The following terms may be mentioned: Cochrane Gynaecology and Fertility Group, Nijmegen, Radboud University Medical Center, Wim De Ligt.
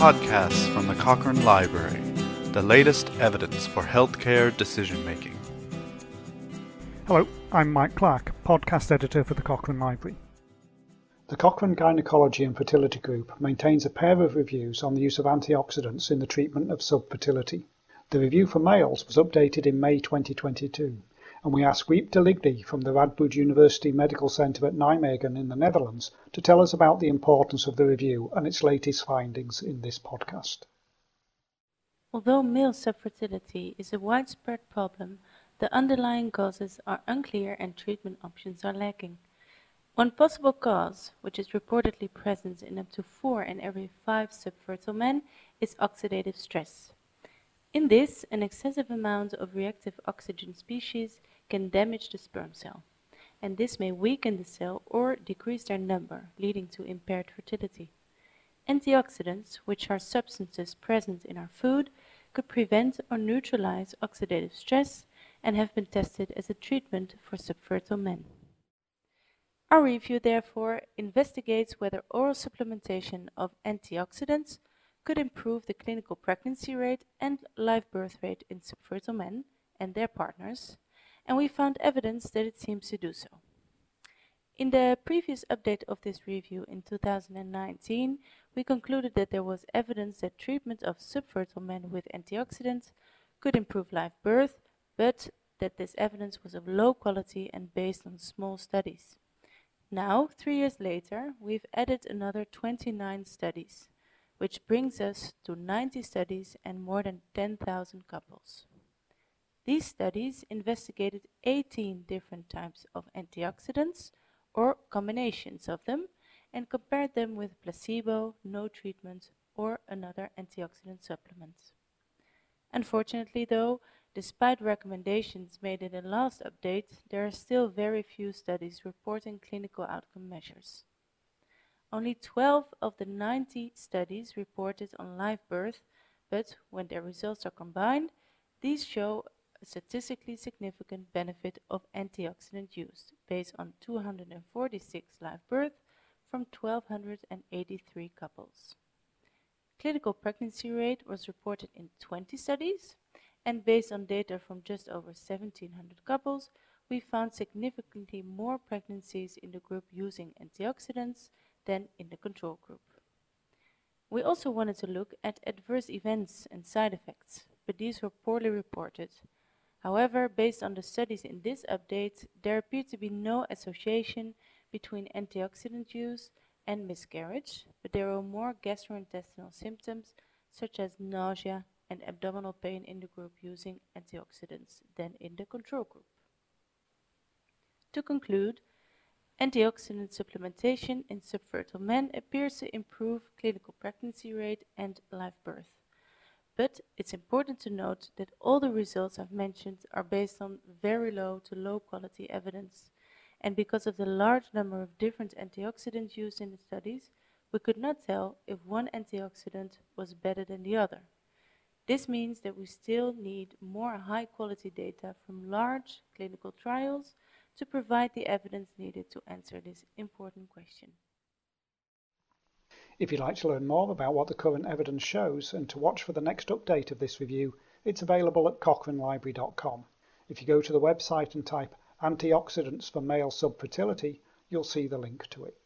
podcasts from the Cochrane Library, the latest evidence for healthcare decision-making. Hello, I'm Mike Clark, podcast editor for the Cochrane Library. The Cochrane Gynaecology and Fertility Group maintains a pair of reviews on the use of antioxidants in the treatment of subfertility. The review for males was updated in May 2022, and we asked Wim De Ligt from the Radboud University Medical Center at Nijmegen in the Netherlands to tell us about the importance of the review and its latest findings in this podcast. Although male subfertility is a widespread problem, the underlying causes are unclear and treatment options are lacking. One possible cause, which is reportedly present in up to 4 in every 5 subfertile men, is oxidative stress. In this, an excessive amount of reactive oxygen species can damage the sperm cell, and this may weaken the cell or decrease their number, leading to impaired fertility. Antioxidants, which are substances present in our food, could prevent or neutralize oxidative stress and have been tested as a treatment for subfertile men. Our review, therefore, investigates whether oral supplementation of antioxidants could improve the clinical pregnancy rate and live birth rate in subfertile men and their partners, and we found evidence that it seems to do so. In the previous update of this review in 2019, we concluded that there was evidence that treatment of subfertile men with antioxidants could improve live birth, but that this evidence was of low quality and based on small studies. Now, 3 years later, we've added another 29 studies, which brings us to 90 studies and more than 10,000 couples. These studies investigated 18 different types of antioxidants, or combinations of them, and compared them with placebo, no treatment, or another antioxidant supplement. Unfortunately, though, despite recommendations made in the last update, there are still very few studies reporting clinical outcome measures. Only 12 of the 90 studies reported on live birth, but when their results are combined, these show a statistically significant benefit of antioxidant use, based on 246 live births from 1,283 couples. Clinical pregnancy rate was reported in 20 studies, and based on data from just over 1,700 couples, we found significantly more pregnancies in the group using antioxidants than in the control group. We also wanted to look at adverse events and side effects, but these were poorly reported. However, based on the studies in this update, there appeared to be no association between antioxidant use and miscarriage, but there were more gastrointestinal symptoms such as nausea and abdominal pain in the group using antioxidants than in the control group. To conclude, antioxidant supplementation in subfertile men appears to improve clinical pregnancy rate and live birth. But it's important to note that all the results I've mentioned are based on very low to low quality evidence. And because of the large number of different antioxidants used in the studies, we could not tell if one antioxidant was better than the other. This means that we still need more high quality data from large clinical trials to provide the evidence needed to answer this important question. If you'd like to learn more about what the current evidence shows and to watch for the next update of this review, it's available at cochranelibrary.com. If you go to the website and type antioxidants for male subfertility, you'll see the link to it.